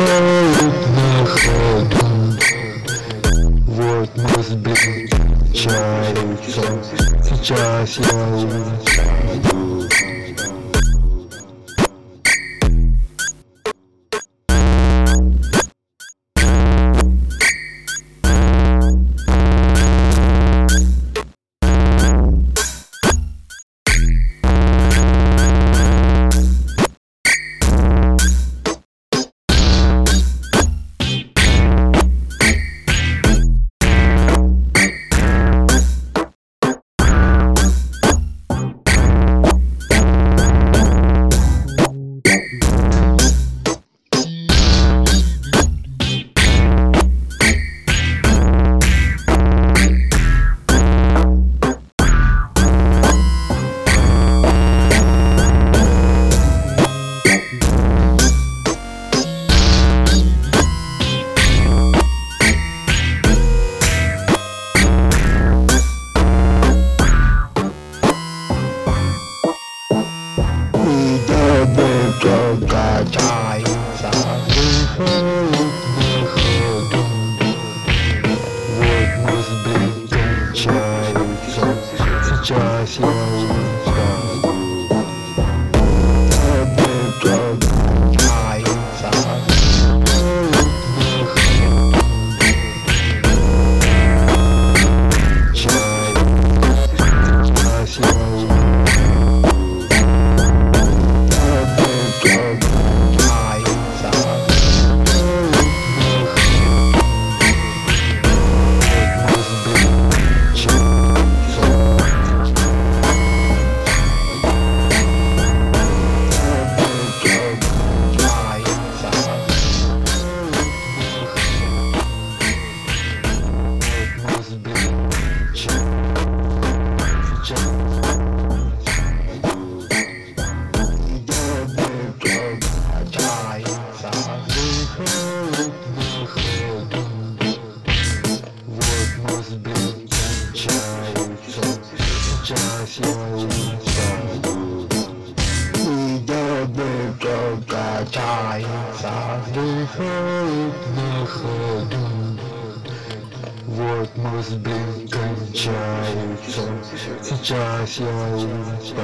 на ходу. Вот мы сближаемся, сейчас я улетаю. Качается, выход на ходу. Вот мы сближаемся, сейчас я улетаю. Тобой качается, выход на ходу. Сейчас я улетаю. Сейчас я улетаю. Идёт, как качается, выход на ходу. Вот мы с блинком кончаются. Сейчас я улетаю.